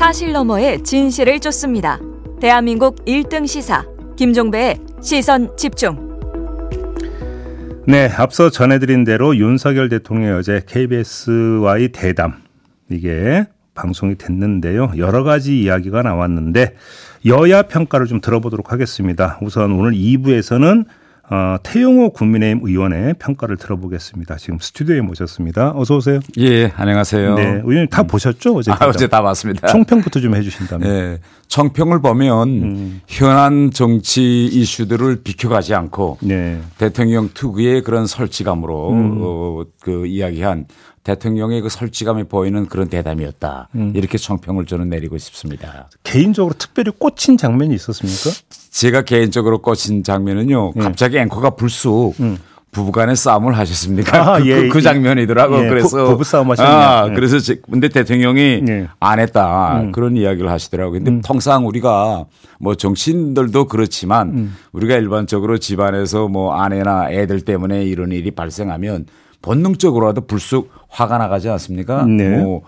사실 너머의 진실을 쫓습니다. 대한민국 1등 시사 김종배의 시선 집중. 네, 앞서 전해드린 대로 윤석열 대통령의 어제 KBS와의 대담, 이게 방송이 됐는데요. 여러 가지 이야기가 나왔는데 여야 평가를 좀 들어보도록 하겠습니다. 우선 오늘 2부에서는 태영호 국민의힘 의원의 평가를 들어보겠습니다. 지금 스튜디오에 모셨습니다. 어서 오세요. 예, 안녕하세요. 네, 의원님 다 보셨죠? 어제 어제 다 봤습니다. 총평부터 좀 해 주신다면. 네, 총평을 보면 현안 정치 이슈들을 비켜가지 않고 네. 대통령 특유의 그런 설치감으로 그 이야기한 대통령의 그 설치감이 보이는 그런 대담이었다. 이렇게 총평을 저는 내리고 싶습니다. 개인적으로 특별히 꽂힌 장면이 있었습니까? 제가 개인적으로 꽂힌 장면은요. 예. 갑자기 앵커가 불쑥 부부간의 싸움을 하셨습니까? 그 장면이더라고요. 예. 그래서 부부 싸움 하셨냐. 그래서 근데 대통령이 안 했다. 그런 이야기를 하시더라고요. 근데 통상 우리가 뭐 정치인들도 그렇지만 우리가 일반적으로 집안에서 뭐 아내나 애들 때문에 이런 일이 발생하면 본능적으로라도 불쑥 화가 나가지 않습니까? 네. 뭐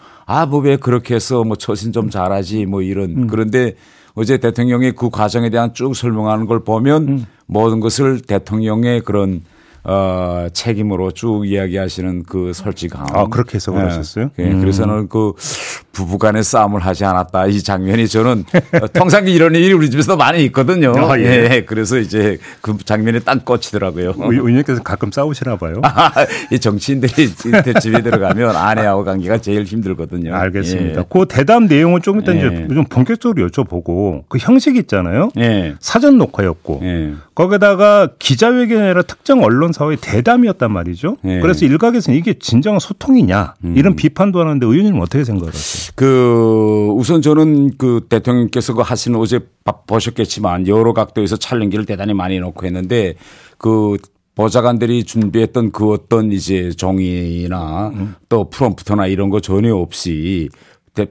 왜 그렇게 해서 뭐 처신 좀 잘하지 뭐 이런 그런데 어제 대통령의 그 과정에 대한 쭉 설명하는 걸 보면 모든 것을 대통령의 그런 책임으로 쭉 이야기하시는 그 솔직함. 아, 그렇게 해서 그러셨어요? 네. 그래서는 그 부부간의 싸움을 하지 않았다. 이 장면이 저는 통상 이런 일이 우리 집에서도 많이 있거든요. 아, 예. 예. 그래서 이제 그 장면이 딱 꽂히더라고요. 의원님께서 가끔 싸우시나 봐요. 이 정치인들이 집에 들어가면 아내하고 관계가 제일 힘들거든요. 알겠습니다. 예. 그 대담 내용은 좀 일단 이제 좀 본격적으로 여쭤보고 그 형식 있잖아요. 예. 사전 녹화였고 거기다가 기자회견이 아니라 특정 언론사의 대담이었단 말이죠. 예. 그래서 일각에서는 이게 진정한 소통이냐 이런 비판도 하는데 의원님은 어떻게 생각하세요? 그 우선 저는 그 대통령께서 하시는 어제 보셨겠지만 여러 각도에서 촬영기를 대단히 많이 놓고 했는데 그 보좌관들이 준비했던 그 어떤 이제 종이나 또 프롬프터나 이런 거 전혀 없이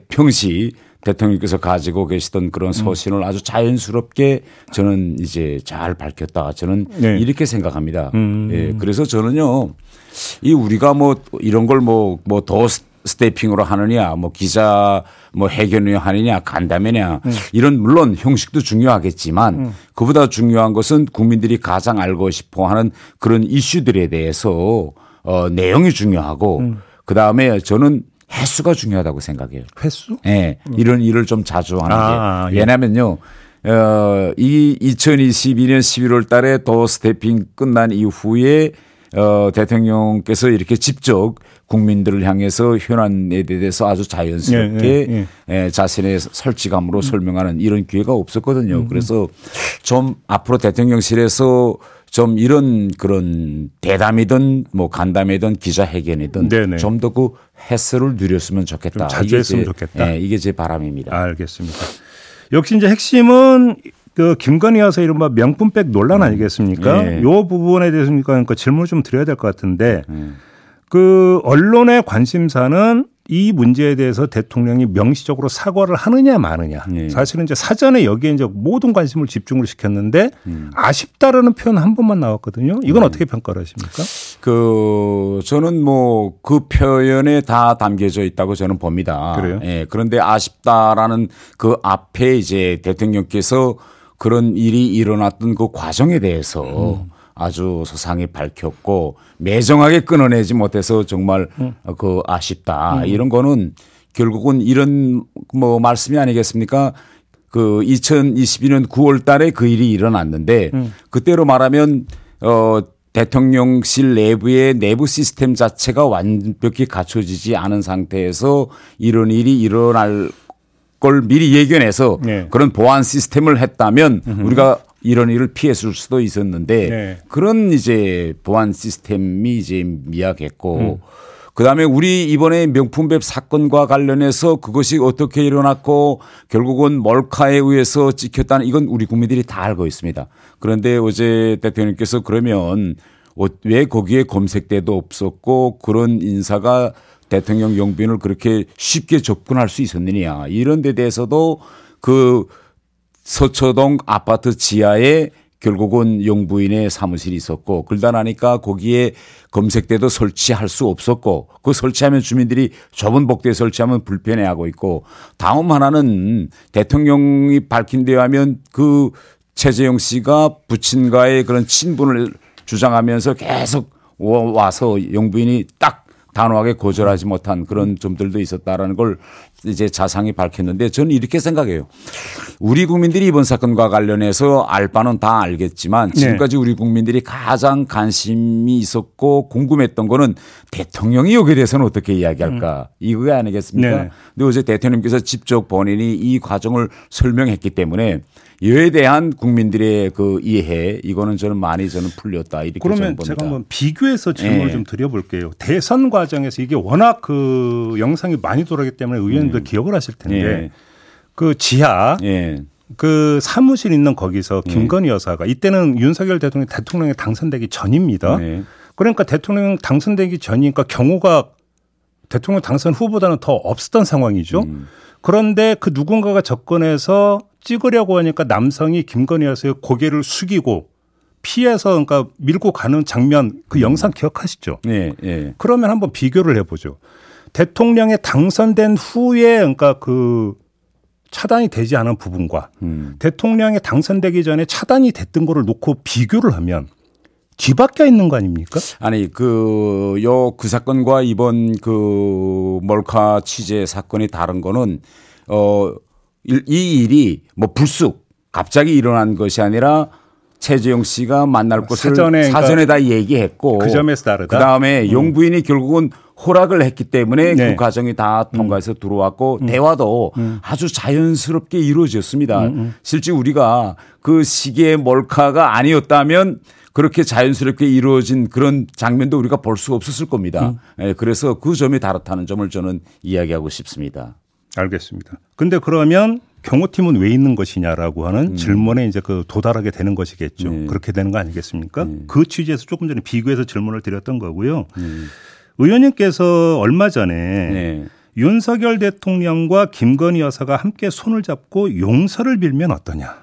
평시 대통령께서 가지고 계시던 그런 소신을 아주 자연스럽게 저는 이제 잘 밝혔다. 저는 네. 이렇게 생각합니다. 예, 그래서 저는요, 이 우리가 뭐 이런 걸 뭐 더 스태핑으로 하느냐, 뭐 기자 뭐 해견을 하느냐, 간담회냐 이런 물론 형식도 중요하겠지만 그보다 중요한 것은 국민들이 가장 알고 싶어하는 그런 이슈들에 대해서 내용이 중요하고 그 다음에 저는. 횟수가 중요하다고 생각해요. 횟수? 네. 이런 일을 좀 자주 하는 게. 왜냐면요. 이 2022년 11월 달에 도 스태핑 끝난 이후에 대통령께서 이렇게 직접 국민들을 향해서 현안에 대해서 아주 자연스럽게 자신의 솔직함으로 설명하는 이런 기회가 없었거든요. 그래서 좀 앞으로 대통령실에서 좀 이런 그런 대담이든 뭐 간담회든 기자회견이든 좀 더 그 횟수를 늘렸으면 좋겠다. 자주 했으면 좋겠다. 네, 이게 제 바람입니다. 알겠습니다. 역시 이제 핵심은 그 김건희 여사 이른바 명품백 논란 아니겠습니까? 이 부분에 대해서 그러니까 질문을 좀 드려야 될 것 같은데 그 언론의 관심사는 이 문제에 대해서 대통령이 명시적으로 사과를 하느냐 마느냐. 사실은 이제 사전에 여기에 이제 모든 관심을 집중을 시켰는데 아쉽다라는 표현 한 번만 나왔거든요. 이건 어떻게 평가를 하십니까? 그 저는 뭐 그 표현에 다 담겨져 있다고 저는 봅니다. 그래요? 예. 그런데 아쉽다라는 그 앞에 이제 대통령께서 그런 일이 일어났던 그 과정에 대해서 아주 소상히 밝혔고 매정하게 끊어내지 못해서 정말 그 아쉽다. 이런 거는 결국은 이런 뭐 말씀이 아니겠습니까? 그 2022년 9월 달에 그 일이 일어났는데 그때로 말하면 대통령실 내부의 내부 시스템 자체가 완벽히 갖춰지지 않은 상태에서 이런 일이 일어날 걸 미리 예견해서 그런 보안 시스템을 했다면 우리가 이런 일을 피했을 수도 있었는데 그런 이제 보안 시스템이 이제 미약했고 그다음에 우리 이번에 명품백 사건과 관련해서 그것이 어떻게 일어났고 결국은 몰카에 의해서 찍혔다는 이건 우리 국민들이 다 알고 있습니다. 그런데 어제 대통령께서 그러면 왜 거기에 검색대도 없었고 그런 인사가 대통령 영빈을 그렇게 쉽게 접근할 수 있었느냐 이런 데 대해서도 그 서초동 아파트 지하에 결국은 영부인의 사무실이 있었고 글단하니까 거기에 검색대도 설치할 수 없었고 그 설치하면 주민들이 좁은 복도에 설치하면 불편해하고 있고 다음 하나는 대통령이 밝힌 데 하면 그 최재형 씨가 부친과의 그런 친분을 주장하면서 계속 와서 영부인이 딱 단호하게 거절하지 못한 그런 점들도 있었다라는 걸 이제 자상히 밝혔는데 저는 이렇게 생각해요. 우리 국민들이 이번 사건과 관련해서 알 바는 다 알겠지만 지금까지 우리 국민들이 가장 관심이 있었고 궁금했던 거는 대통령이 여기에 대해서는 어떻게 이야기할까 이거 아니겠습니까? 네. 근데 어제 대통령께서 직접 본인이 이 과정을 설명했기 때문에 이에 대한 국민들의 그 이해 이거는 저는 많이 풀렸다 이렇게 저는 봅니다. 그러면 제가 한번 비교해서 질문을 좀 드려볼게요. 대선 과정에서 이게 워낙 그 영상이 많이 돌아가기 때문에 의원님들 기억을 하실 텐데 그 지하 그 사무실 있는 거기서 김건희 여사가 이때는 윤석열 대통령이 대통령에 당선되기 전입니다. 그러니까 대통령 당선되기 전이니까 경호가 대통령 당선 후보다는 더 없었던 상황이죠. 그런데 그 누군가가 접근해서 찍으려고 하니까 남성이 김건희 여사의 고개를 숙이고 피해서 그러니까 밀고 가는 장면 그 영상 기억하시죠? 그러면 한번 비교를 해보죠. 대통령에 당선된 후에 그러니까 그 차단이 되지 않은 부분과 대통령에 당선되기 전에 차단이 됐던 거를 놓고 비교를 하면 뒤바뀌어 있는 거 아닙니까? 아니 그 사건과 이번 그 몰카 취재 사건이 다른 거는 이 일이 뭐 불쑥 갑자기 일어난 것이 아니라 최재형 씨가 만날 곳을 사전에 다 얘기했고 그 점에서 다르다. 그다음에 용부인이 결국은 허락을 했기 때문에 그 과정이 다 통과해서 들어왔고 대화도 아주 자연스럽게 이루어졌습니다. 실제 우리가 그 시기의 몰카가 아니었다면 그렇게 자연스럽게 이루어진 그런 장면도 우리가 볼 수 없었을 겁니다. 그래서 그 점이 다르다는 점을 저는 이야기하고 싶습니다. 알겠습니다. 근데 그러면 경호팀은 왜 있는 것이냐라고 하는 질문에 이제 그 도달하게 되는 것이겠죠. 그렇게 되는 거 아니겠습니까? 그 취지에서 조금 전에 비교해서 질문을 드렸던 거고요. 의원님께서 얼마 전에 윤석열 대통령과 김건희 여사가 함께 손을 잡고 용서를 빌면 어떠냐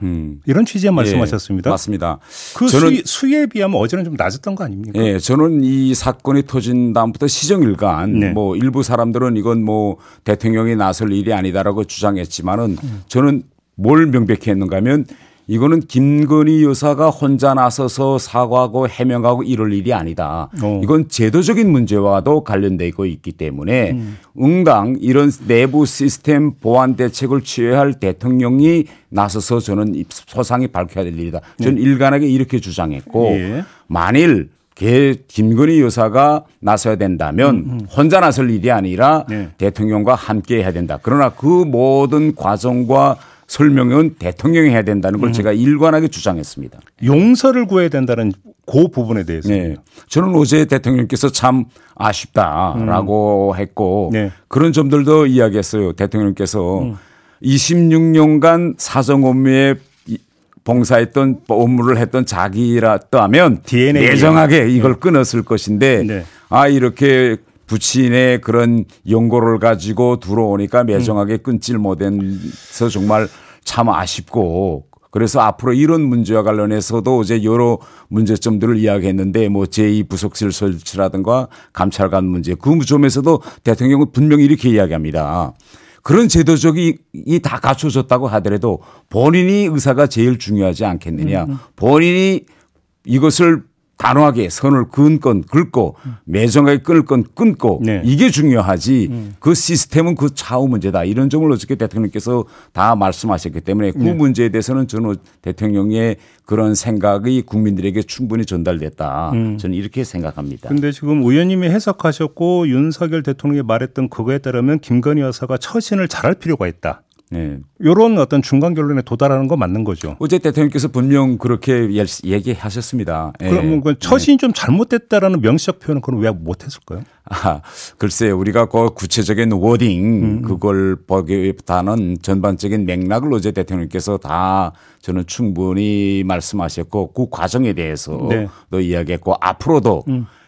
이런 취지의 말씀하셨습니다. 맞습니다. 그 저는 수위에 비하면 어제는 좀 낮았던 거 아닙니까? 예, 저는 이 사건이 터진 다음부터 시정일간 뭐 일부 사람들은 이건 뭐 대통령이 나설 일이 아니다라고 주장했지만은 저는 뭘 명백히 했는가 하면 이거는 김건희 여사가 혼자 나서서 사과하고 해명하고 이럴 일이 아니다. 이건 제도적인 문제와도 관련되고 있기 때문에 응당 이런 내부 시스템 보완 대책을 취해야 할 대통령이 나서서 저는 소상히 밝혀야 될 일이다. 저는 일관하게 이렇게 주장했고 만일 김건희 여사가 나서야 된다면 혼자 나설 일이 아니라 대통령과 함께 해야 된다. 그러나 그 모든 과정과 설명은 대통령이 해야 된다는 걸 제가 일관하게 주장했습니다. 용서를 구해야 된다는 그 부분에 대해서. 저는 어제 대통령께서 참 아쉽다라고 했고 그런 점들도 이야기했어요. 대통령께서 26년간 사정 업무에 봉사했던 업무를 했던 자기라면 내정하게 이걸 끊었을 것인데 이렇게 부친의 그런 연고를 가지고 들어오니까 매정하게 끊질 못해서 정말 참 아쉽고 그래서 앞으로 이런 문제와 관련해서도 어제 여러 문제점들을 이야기했는데 뭐 제2부속실 설치라든가 감찰관 문제 그 점에서도 대통령은 분명히 이렇게 이야기합니다. 그런 제도적이 다 갖춰졌다고 하더라도 본인이 의사가 제일 중요하지 않겠느냐. 본인이 이것을 단호하게 선을 그은 건 긁고 매정하게 끊을 건 끊고 이게 중요하지 그 시스템은 그 차후 문제다 이런 점을 어저께 대통령께서 다 말씀하셨기 때문에 그 문제에 대해서는 저는 대통령의 그런 생각이 국민들에게 충분히 전달됐다. 저는 이렇게 생각합니다. 그런데 지금 의원님이 해석하셨고 윤석열 대통령이 말했던 그거에 따르면 김건희 여사가 처신을 잘할 필요가 있다. 이런 어떤 중간 결론에 도달하는 거 맞는 거죠. 어제 대통령께서 분명 그렇게 얘기하셨습니다. 그럼 처신이 좀 잘못됐다라는 명시적 표현은 그럼 왜 못했을까요? 글쎄 우리가 그 구체적인 워딩 그걸 보기보다는 전반적인 맥락을 어제 대통령께서 다 저는 충분히 말씀하셨고 그 과정에 대해서도 이야기했고 앞으로도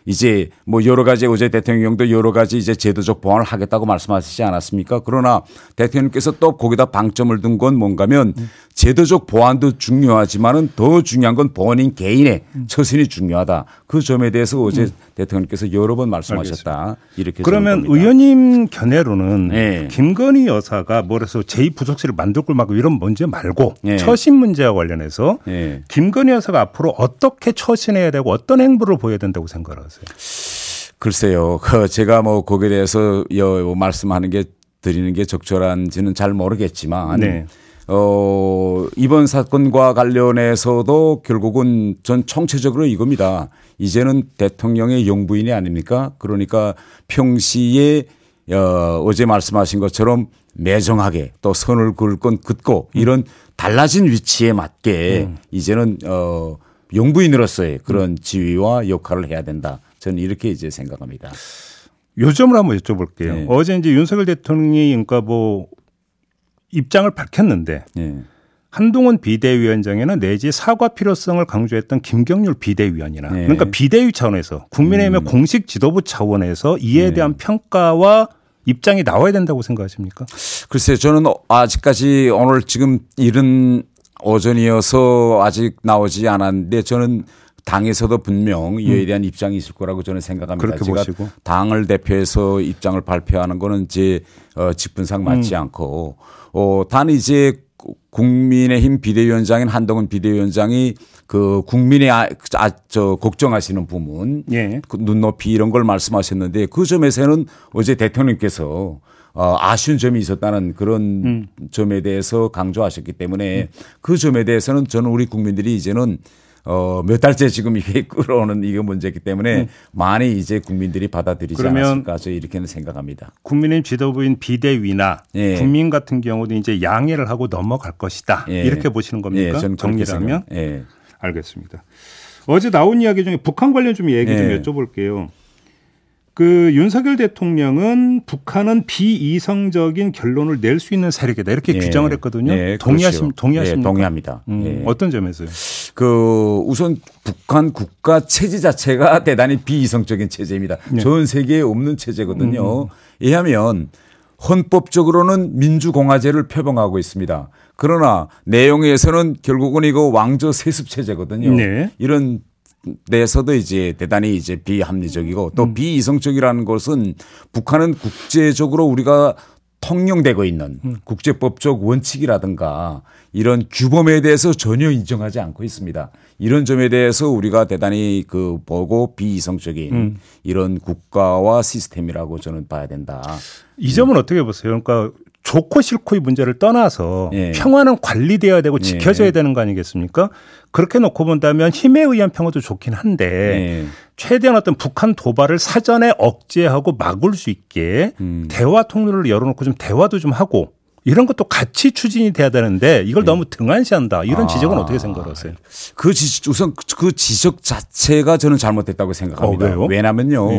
이제 뭐 여러 가지 어제 대통령도 여러 가지 이제 제도적 보완을 하겠다고 말씀하시지 않았습니까? 그러나 대통령께서 또 거기다 방점을 둔 건 뭔가면 제도적 보완도 중요하지만은 더 중요한 건 본인 개인의 처신이 중요하다. 그 점에 대해서 어제 대통령께서 여러 번 말씀하셨다. 알겠습니다. 이렇게 그러면 의원님 견해로는 네. 김건희 여사가 뭐래서 제2부속실을 만들고 막 이런 문제 말고 네. 처신 문제와 관련해서 네. 김건희 여사가 앞으로 어떻게 처신해야 되고 어떤 행보를 보여야 된다고 생각하세요? 글쎄요. 제가 뭐 거기에 대해서 말씀하는 게 드리는 게 적절한지는 잘 모르겠지만 네. 이번 사건과 관련해서도 결국은 전 총체적으로 이겁니다. 이제는 대통령의 영부인이 아닙니까? 그러니까 평시에 어제 말씀하신 것처럼 매정하게 또 선을 그을 건 긋고 이런 달라진 위치에 맞게 이제는 영부인으로서의 그런 지위와 역할을 해야 된다. 저는 이렇게 이제 생각합니다. 요점을 한번 여쭤볼게요. 네. 어제 이제 윤석열 대통령이 그러니까 뭐 입장을 밝혔는데 네. 한동훈 비대위원장이나 내지 사과 필요성을 강조했던 김경률 비대위원이나 네. 그러니까 비대위 차원에서 국민의힘의 공식 지도부 차원에서 이에 네. 대한 평가와 입장이 나와야 된다고 생각하십니까? 글쎄요. 저는 아직까지 오늘 지금 이른 오전이어서 아직 나오지 않았는데 저는 당에서도 분명 이에 대한 입장이 있을 거라고 저는 생각합니다. 그렇게 제가 보시고. 당을 대표해서 입장을 발표하는 거는 제 직분상 맞지 않고 단 이제 국민의힘 비대위원장인 한동훈 비대위원장이 그 국민의 걱정하시는 부분 예. 그 눈높이 이런 걸 말씀하셨는데 그 점에서는 어제 대통령께서 아쉬운 점이 있었다는 그런 점에 대해서 강조하셨기 때문에 그 점에 대해서는 저는 우리 국민들이 이제는 몇 달째 지금 이게 끌어오는 이게 문제이기 때문에 많이 이제 국민들이 받아들이지 않았을까 저 이렇게는 생각합니다. 국민의힘 지도부인 비대위나 예. 국민 같은 경우도 이제 양해를 하고 넘어갈 것이다. 예. 이렇게 보시는 겁니까? 예, 정리하면? 예. 알겠습니다. 어제 나온 이야기 중에 북한 관련 좀 얘기 좀 여쭤볼게요. 그 윤석열 대통령은 북한은 비이성적인 결론을 낼 수 있는 세력이다 이렇게 규정을 했거든요. 동의하십니까? 동의합니다. 어떤 점에서요? 그 우선 북한 국가 체제 자체가 대단히 비이성적인 체제입니다. 전 세계에 없는 체제거든요. 왜냐하면 헌법적으로는 민주공화제를 표방하고 있습니다. 그러나 내용에서는 결국은 이거 왕조 세습 체제거든요. 네. 이런 내에서도 이제 대단히 이제 비합리적이고 또 비이성적이라는 것은 북한은 국제적으로 우리가 통용되고 있는 국제법적 원칙이라든가 이런 규범에 대해서 전혀 인정하지 않고 있습니다. 이런 점에 대해서 우리가 대단히 그 보고 비이성적인 이런 국가와 시스템이라고 저는 봐야 된다. 이 점은 어떻게 보세요? 그러니까 좋고 싫고의 문제를 떠나서 평화는 관리되어야 되고 지켜져야 되는 거 아니겠습니까? 그렇게 놓고 본다면 힘에 의한 평화도 좋긴 한데 최대한 어떤 북한 도발을 사전에 억제하고 막을 수 있게 대화 통로를 열어놓고 좀 대화도 좀 하고 이런 것도 같이 추진이 돼야 되는데 이걸 너무 등한시한다. 이런 지적은 어떻게 생각하세요? 우선 그 지적 자체가 저는 잘못됐다고 생각합니다. 왜요? 왜냐면요.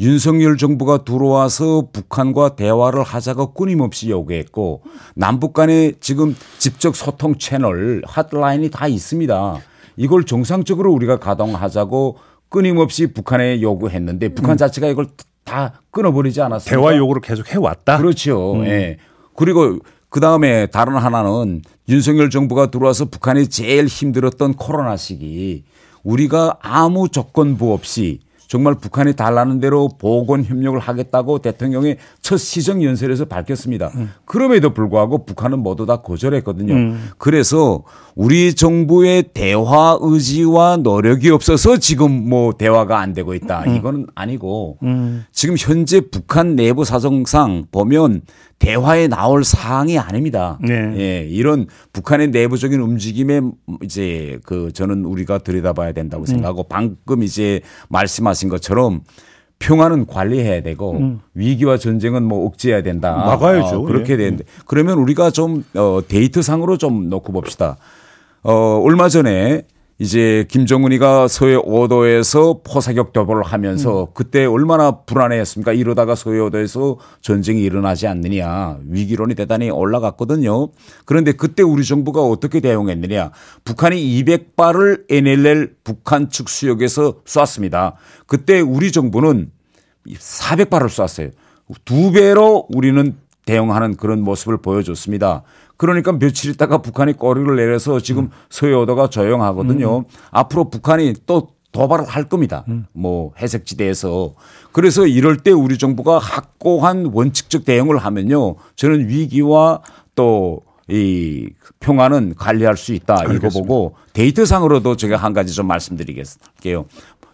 윤석열 정부가 들어와서 북한과 대화를 하자고 끊임없이 요구했고 남북 간에 지금 직접 소통 채널 핫라인이 다 있습니다. 이걸 정상적으로 우리가 가동하자고 끊임없이 북한에 요구했는데 북한 자체가 이걸 다 끊어버리지 않았습니다. 대화 요구를 계속 해왔다? 그렇죠. 예. 그리고 그다음에 다른 하나는 윤석열 정부가 들어와서 북한이 제일 힘들었던 코로나 시기 우리가 아무 조건부 없이 정말 북한이 달라는 대로 보건 협력을 하겠다고 대통령의 첫 시정연설에서 밝혔습니다. 그럼에도 불구하고 북한은 모두 다 거절했거든요. 그래서 우리 정부의 대화 의지와 노력이 없어서 지금 뭐 대화가 안 되고 있다. 이건 아니고 지금 현재 북한 내부 사정상 보면 대화에 나올 사항이 아닙니다. 네. 예, 이런 북한의 내부적인 움직임에 이제 그 저는 우리가 들여다봐야 된다고 생각하고 방금 이제 말씀하신 것처럼 평화는 관리해야 되고 위기와 전쟁은 뭐 억제해야 된다. 막아야죠. 그렇게 되는데 그러면 우리가 좀 데이터상으로 좀 놓고 봅시다. 얼마 전에 이제 김정은이가 서해 5도에서 포사격도보를 하면서 그때 얼마나 불안해했습니까? 이러다가 서해 5도에서 전쟁이 일어나지 않느냐, 위기론이 대단히 올라갔거든요. 그런데 그때 우리 정부가 어떻게 대응했느냐, 북한이 200발을 NLL 북한 측 수역에서 쐈습니다. 그때 우리 정부는 400발을 쐈어요. 2배로 우리는 대응하는 그런 모습을 보여줬습니다. 그러니까 며칠 있다가 북한이 꼬리를 내려서 지금 서해오도가 조용하거든요. 앞으로 북한이 또 도발을 할 겁니다. 뭐 해색지대에서. 그래서 이럴 때 우리 정부가 확고한 원칙적 대응을 하면요, 저는 위기와 또 이 평화는 관리할 수 있다. 알겠습니다. 이거 보고 데이터상으로도 제가 한 가지 좀 말씀드릴게요.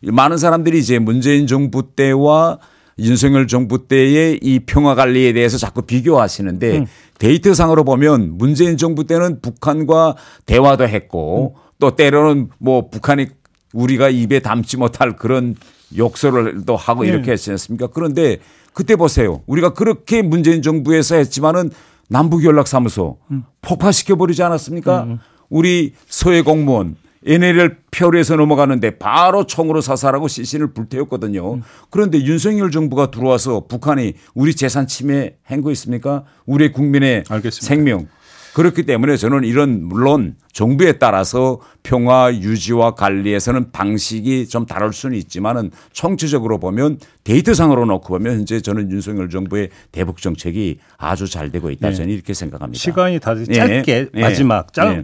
많은 사람들이 이제 문재인 정부 때와 윤석열 정부 때의 이 평화 관리에 대해서 자꾸 비교하시는데 데이터상으로 보면 문재인 정부 때는 북한과 대화도 했고 또 때로는 뭐 북한이 우리가 입에 담지 못할 그런 욕설을 또 하고 이렇게 했지 않습니까? 그런데 그때 보세요. 우리가 그렇게 문재인 정부에서 했지만은 남북연락사무소 폭파시켜버리지 않았습니까? 우리 서해 공무원. NLL 표류에서 넘어가는데 바로 총으로 사살하고 시신을 불태웠거든요. 그런데 윤석열 정부가 들어와서 북한이 우리 재산 침해 행거했습니까? 우리 국민의 알겠습니다. 생명. 그렇기 때문에 저는 이런 물론 정부에 따라서 평화 유지와 관리에서는 방식이 좀 다를 수는 있지만은 총체적으로 보면 데이터상으로 놓고 보면 현재 저는 윤석열 정부의 대북 정책이 아주 잘 되고 있다. 네. 저는 이렇게 생각합니다. 시간이 다 짧게 마지막 잘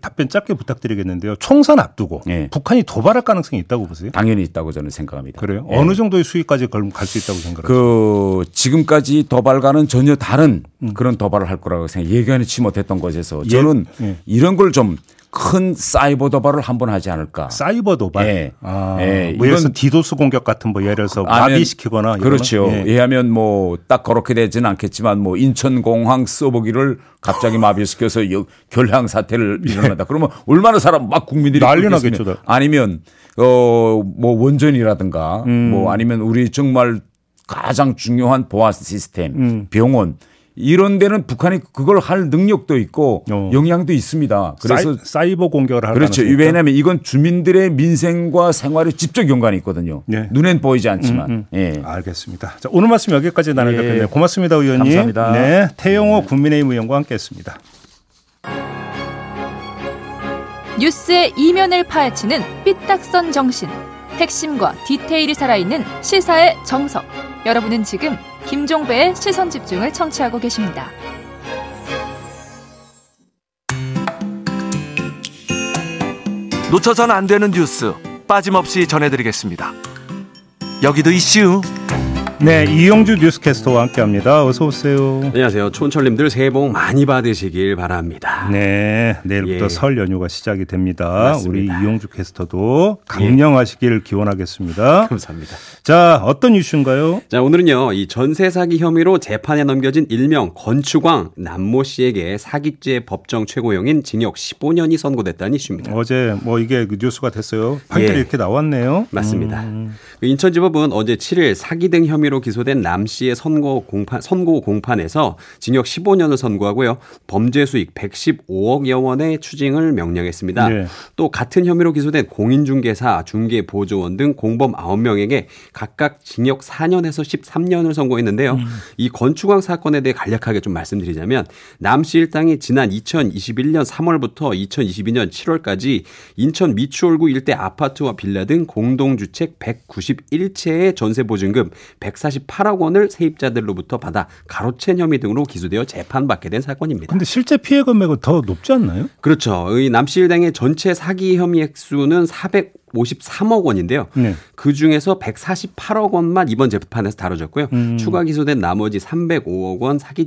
답변 짧게 부탁드리겠는데요. 총선 앞두고 북한이 도발할 가능성이 있다고 보세요? 당연히 있다고 저는 생각합니다. 그래요? 네. 어느 정도의 수위까지 갈 수 있다고 생각하세요? 그 지금까지 도발과는 전혀 다른 그런 도발을 할 거라고 생각해요. 예견치 못했던 것에서 저는 이런 걸 좀 큰 사이버 도발을 한번 하지 않을까. 사이버 도발? 예. 아, 예. 뭐 예를 들어서 디도스 공격 같은 뭐 예를 들어서 마비시키거나. 그렇죠. 예하면 뭐 딱 그렇게 되지는 않겠지만 뭐 인천공항 서버기를 갑자기 마비시켜서 결항 사태를 일어난다. 그러면 얼마나 사람 막 국민들이 난리 나겠죠. 아니면 뭐 원전이라든가 뭐 아니면 우리 정말 가장 중요한 보안 시스템 병원 이런 데는 북한이 그걸 할 능력도 있고 역량도 있습니다. 그래서 사이버 공격을 하는 그렇죠. 왜냐하면 이건 주민들의 민생과 생활에 직접 연관이 있거든요. 네. 눈엔 보이지 않지만. 예. 알겠습니다. 자, 오늘 말씀 여기까지 나눠드렸겠네요. 예. 고맙습니다, 의원님. 감사합니다. 네, 태영호 국민의힘 의원과 함께했습니다. 뉴스의 이면을 파헤치는 삐딱선 정신, 핵심과 디테일이 살아있는 시사의 정석. 여러분은 지금 김종배의 시선집중을 청취하고 계십니다. 놓쳐선 안 되는 뉴스 빠짐없이 전해드리겠습니다. 여기도 이슈. 네, 이용주 뉴스캐스터와 함께합니다. 어서 오세요. 안녕하세요. 촌철님들 새해 복 많이 받으시길 바랍니다. 네, 내일부터 설 연휴가 시작이 됩니다. 맞습니다. 우리 이용주 캐스터도 강령하시길 기원하겠습니다. 감사합니다. 자, 어떤 이슈인가요? 자, 오늘은요, 이 전세 사기 혐의로 재판에 넘겨진 일명 건축왕 남모 씨에게 사기죄 법정 최고형인 징역 15년이 선고됐다는 이슈입니다. 어제 뭐 이게 뉴스가 됐어요. 판결이 이렇게 나왔네요. 맞습니다. 인천지법은 어제 7일 사기 등 혐의로 기소된 남 씨의 선고 공판에서 징역 15년을 선고하고요. 범죄 수익 115억여 원의 추징을 명령했습니다. 네. 또 같은 혐의로 기소된 공인중개사, 중개보조원 등 공범 9명에게 각각 징역 4년에서 13년을 선고했는데요. 이 건축왕 사건에 대해 간략하게 좀 말씀드리자면 남 씨 일당이 지난 2021년 3월부터 2022년 7월까지 인천 미추홀구 일대 아파트와 빌라 등 공동주택 191채의 전세보증금 148억 원을 세입자들로부터 받아 가로챈 혐의 등으로 기소되어 재판받게 된 사건입니다. 그런데 실제 피해 금액은 더 높지 않나요? 그렇죠. 남씨 일당의 전체 사기 혐의 액수는 453억 원인데요. 네. 그중에서 148억 원만 이번 재판에서 다뤄졌고요. 추가 기소된 나머지 305억 원 사기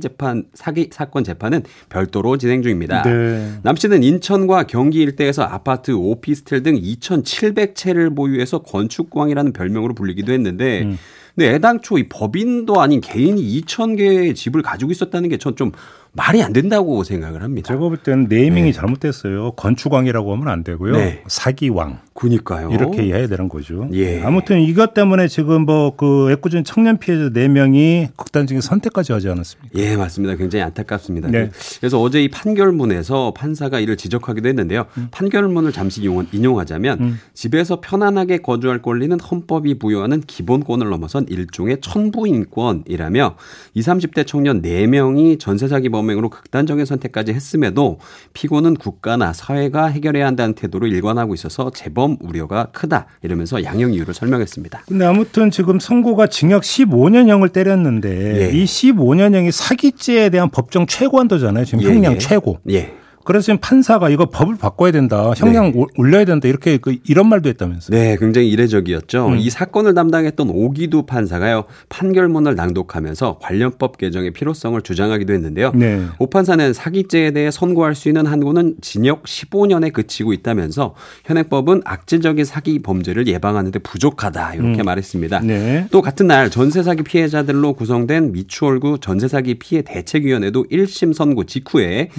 사건 재판은 별도로 진행 중입니다. 네. 남 씨는 인천과 경기 일대에서 아파트, 오피스텔 등 2,700채를 보유해서 건축광이라는 별명으로 불리기도 했는데 근데 애당초 이 법인도 아닌 개인이 2,000개의 집을 가지고 있었다는 게 전 좀 말이 안 된다고 생각을 합니다. 제가 볼 때는 네이밍이 잘못됐어요. 건축왕이라고 하면 안 되고요. 네. 사기왕. 그러니까요. 이렇게 해야 되는 거죠. 예. 아무튼 이것 때문에 지금 뭐 그 애꿎은 청년 피해자 4명이 극단적인 선택까지 하지 않았습니까? 예, 맞습니다. 굉장히 안타깝습니다. 네. 그래서 어제 이 판결문에서 판사가 이를 지적하기도 했는데요. 판결문을 잠시 인용하자면 집에서 편안하게 거주할 권리는 헌법이 부여하는 기본권을 넘어선 일종의 천부인권이라며 20, 30대 청년 4명이 전세사기 범행으로 극단적인 선택까지 했음에도 피고는 국가나 사회가 해결해야 한다는 태도로 일관하고 있어서 재범 우려가 크다 이러면서 양형 이유를 설명했습니다. 근데 아무튼 지금 선고가 징역 15년형을 때렸는데 이 15년형이 사기죄에 대한 법정 최고한도잖아요. 지금 형량 최고. 예. 그래서 지금 판사가 이거 법을 바꿔야 된다. 형량 올려야 된다. 이렇게 이런 말도 했다면서요. 네. 굉장히 이례적이었죠. 이 사건을 담당했던 오기두 판사가요. 판결문을 낭독하면서 관련법 개정의 필요성을 주장하기도 했는데요. 네. 오 판사는 사기죄에 대해 선고할 수 있는 한도는 징역 15년에 그치고 있다면서 현행법은 악질적인 사기 범죄를 예방하는 데 부족하다. 이렇게 말했습니다. 네. 또 같은 날 전세사기 피해자들로 구성된 미추홀구 전세사기 피해 대책위원회도 1심 선고 직후에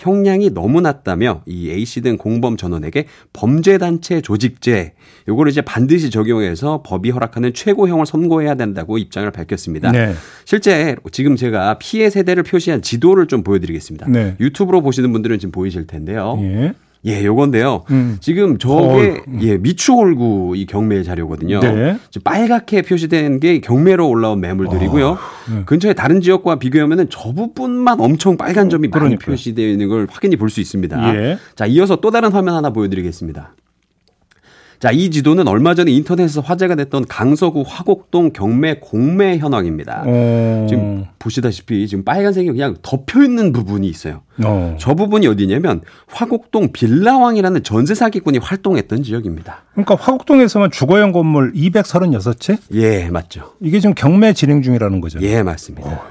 형량이 너무 낮다며 이 A씨 등 공범 전원에게 범죄단체 조직죄 요거를 이제 반드시 적용해서 법이 허락하는 최고형을 선고해야 된다고 입장을 밝혔습니다. 네. 실제 지금 제가 피해 세대를 표시한 지도를 좀 보여드리겠습니다. 네. 유튜브로 보시는 분들은 지금 보이실 텐데요. 예. 예, 요건데요. 지금 저게 미추홀구 이 경매 자료거든요. 네. 빨갛게 표시된 게 경매로 올라온 매물들이고요. 근처에 다른 지역과 비교하면 저 부분만 엄청 빨간 점이 많이 표시되어 있는 걸 확인히 볼 수 있습니다. 예. 자, 이어서 또 다른 화면 하나 보여드리겠습니다. 자, 이 지도는 얼마 전에 인터넷에서 화제가 됐던 강서구 화곡동 경매 공매 현황입니다. 지금 보시다시피 지금 빨간색이 그냥 덮여 있는 부분이 있어요. 저 부분이 어디냐면 화곡동 빌라왕이라는 전세 사기꾼이 활동했던 지역입니다. 그러니까 화곡동에서만 주거용 건물 236채? 예, 맞죠. 이게 지금 경매 진행 중이라는 거죠? 예, 맞습니다.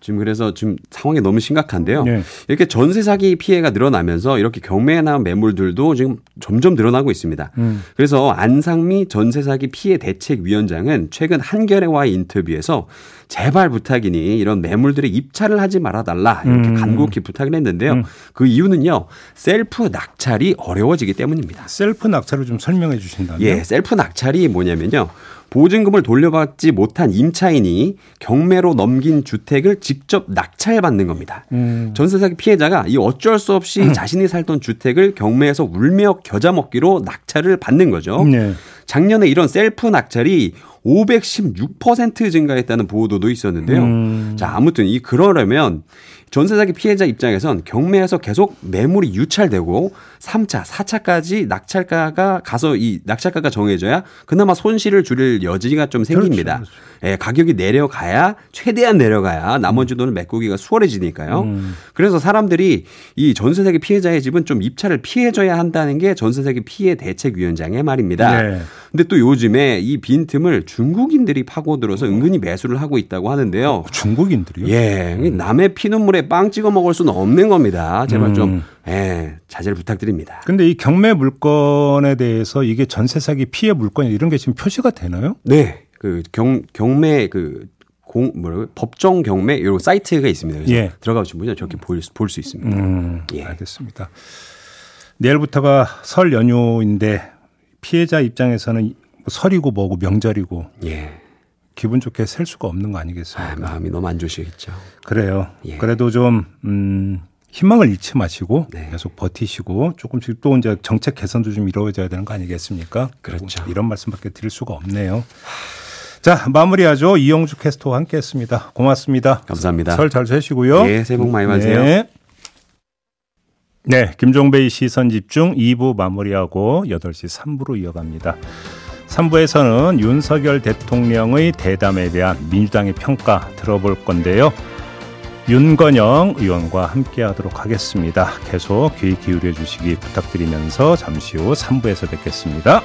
지금 그래서 지금 상황이 너무 심각한데요. 네. 이렇게 전세 사기 피해가 늘어나면서 이렇게 경매에 나온 매물들도 지금 점점 늘어나고 있습니다. 그래서 안상미 전세 사기 피해 대책위원장은 최근 한겨레와의 인터뷰에서 제발 부탁이니 이런 매물들의 입찰을 하지 말아달라 이렇게 간곡히 부탁을 했는데요. 그 이유는요. 셀프 낙찰이 어려워지기 때문입니다. 셀프 낙찰을 좀 설명해 주신다면? 예, 셀프 낙찰이 뭐냐면요. 보증금을 돌려받지 못한 임차인이 경매로 넘긴 주택을 직접 낙찰받는 겁니다. 전세 사기 피해자가 이 어쩔 수 없이 자신이 살던 주택을 경매에서 울며 겨자 먹기로 낙찰을 받는 거죠. 네. 작년에 이런 셀프 낙찰이 516% 증가했다는 보도도 있었는데요. 자, 아무튼 이 그러려면 전세 사기 피해자 입장에선 경매에서 계속 매물이 유찰되고 3차, 4차까지 낙찰가가 가서 이 낙찰가가 정해져야 그나마 손실을 줄일 여지가 좀 생깁니다. 그렇죠, 그렇죠. 예, 가격이 내려가야 최대한 내려가야 나머지 돈을 메꾸기가 수월해지니까요. 그래서 사람들이 이 전세 사기 피해자의 집은 좀 입찰을 피해줘야 한다는 게 전세 사기 피해 대책위원장의 말입니다. 네. 근데 또 요즘에 이 빈틈을 중국인들이 파고들어서 은근히 매수를 하고 있다고 하는데요. 중국인들이요? 예, 남의 피눈물에 빵 찍어 먹을 수는 없는 겁니다. 제발 좀 예, 자제를 부탁드립니다. 그런데 이 경매 물건에 대해서 이게 전세 사기 피해 물건 이런 게 지금 표시가 되나요? 네, 그 경매 그 법정 경매 이런 사이트가 있습니다. 그래서 예. 들어가시면 보면 저렇게 볼 수 있습니다. 예. 알겠습니다. 내일부터가 설 연휴인데. 피해자 입장에서는 설이고 뭐고 명절이고 예. 기분 좋게 셀 수가 없는 거 아니겠습니까? 아, 마음이 너무 안 좋으시겠죠. 그래요. 예. 그래도 좀 희망을 잃지 마시고 네. 계속 버티시고 조금씩 또 이제 정책 개선도 좀 이루어져야 되는 거 아니겠습니까? 그렇죠. 이런 말씀밖에 드릴 수가 없네요. 자, 마무리하죠. 이용주 캐스터와 함께했습니다. 고맙습니다. 감사합니다. 설 잘 쇠시고요. 예, 새해 복 많이 받으세요. 네. 네, 김종배의 시선집중 2부 마무리하고 8시 3부로 이어갑니다. 3부에서는 윤석열 대통령의 대담에 대한 민주당의 평가 들어볼 건데요. 윤건영 의원과 함께하도록 하겠습니다. 계속 귀 기울여 주시기 부탁드리면서 잠시 후 3부에서 뵙겠습니다.